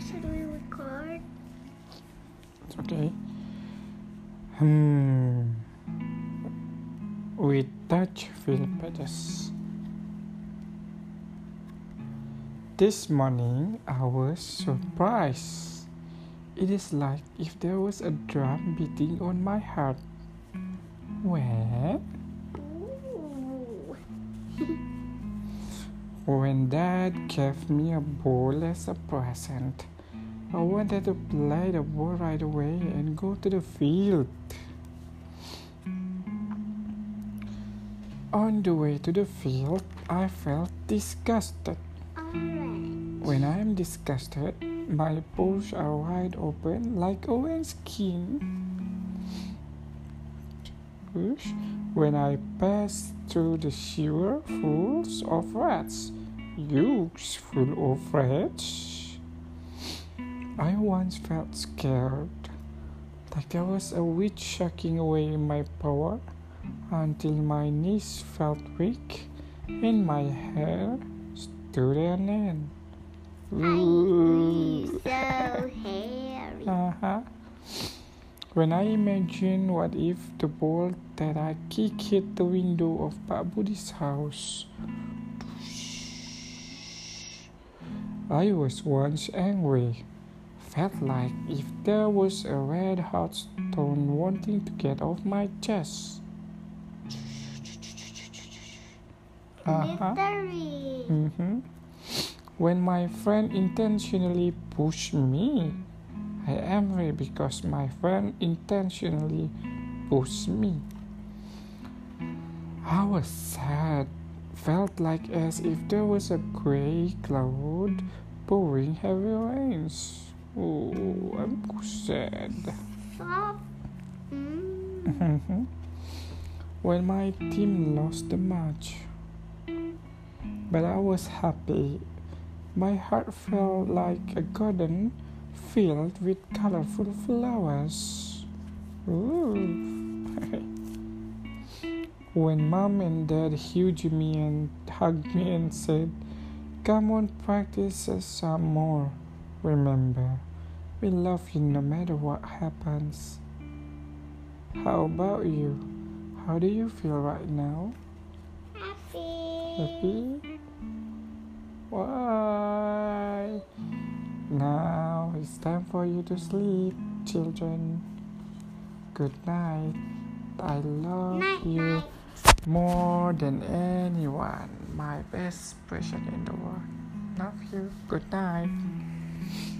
should we record? Today? We touch film pages. This morning I was surprised. It is like if there was a drum beating on my heart. When Dad gave me a ball as a present, I wanted to play the ball right away and go to the field. On the way to the field, I felt disgusted. Orange. When I am disgusted, my pores are wide open like orange skin. When I pass through the sewer full of rats, huge full of rats, I once felt scared, like there was a witch sucking away my power, until my knees felt weak and my hair stood on end. I'm so hairy. When I imagine what if the ball that I kick hit the window of Pak Budi's house. I was once angry. Felt like if there was a red hot stone wanting to get off my chest. When my friend intentionally pushed me, I am angry because my friend intentionally pushed me. I was sad, felt like as if there was a grey cloud pouring heavy rains. Oh, I'm sad. When my team lost the match, but I was happy. My heart felt like a garden filled with colorful flowers. When Mom and Dad hugged me and said, "Come on, practice some more. Remember, we love you no matter what happens." How about you? How do you feel right now? Happy? Why? Now it's time for you to sleep, children. Good night. I love you more than anyone. My best person in the world. Love you. Good night.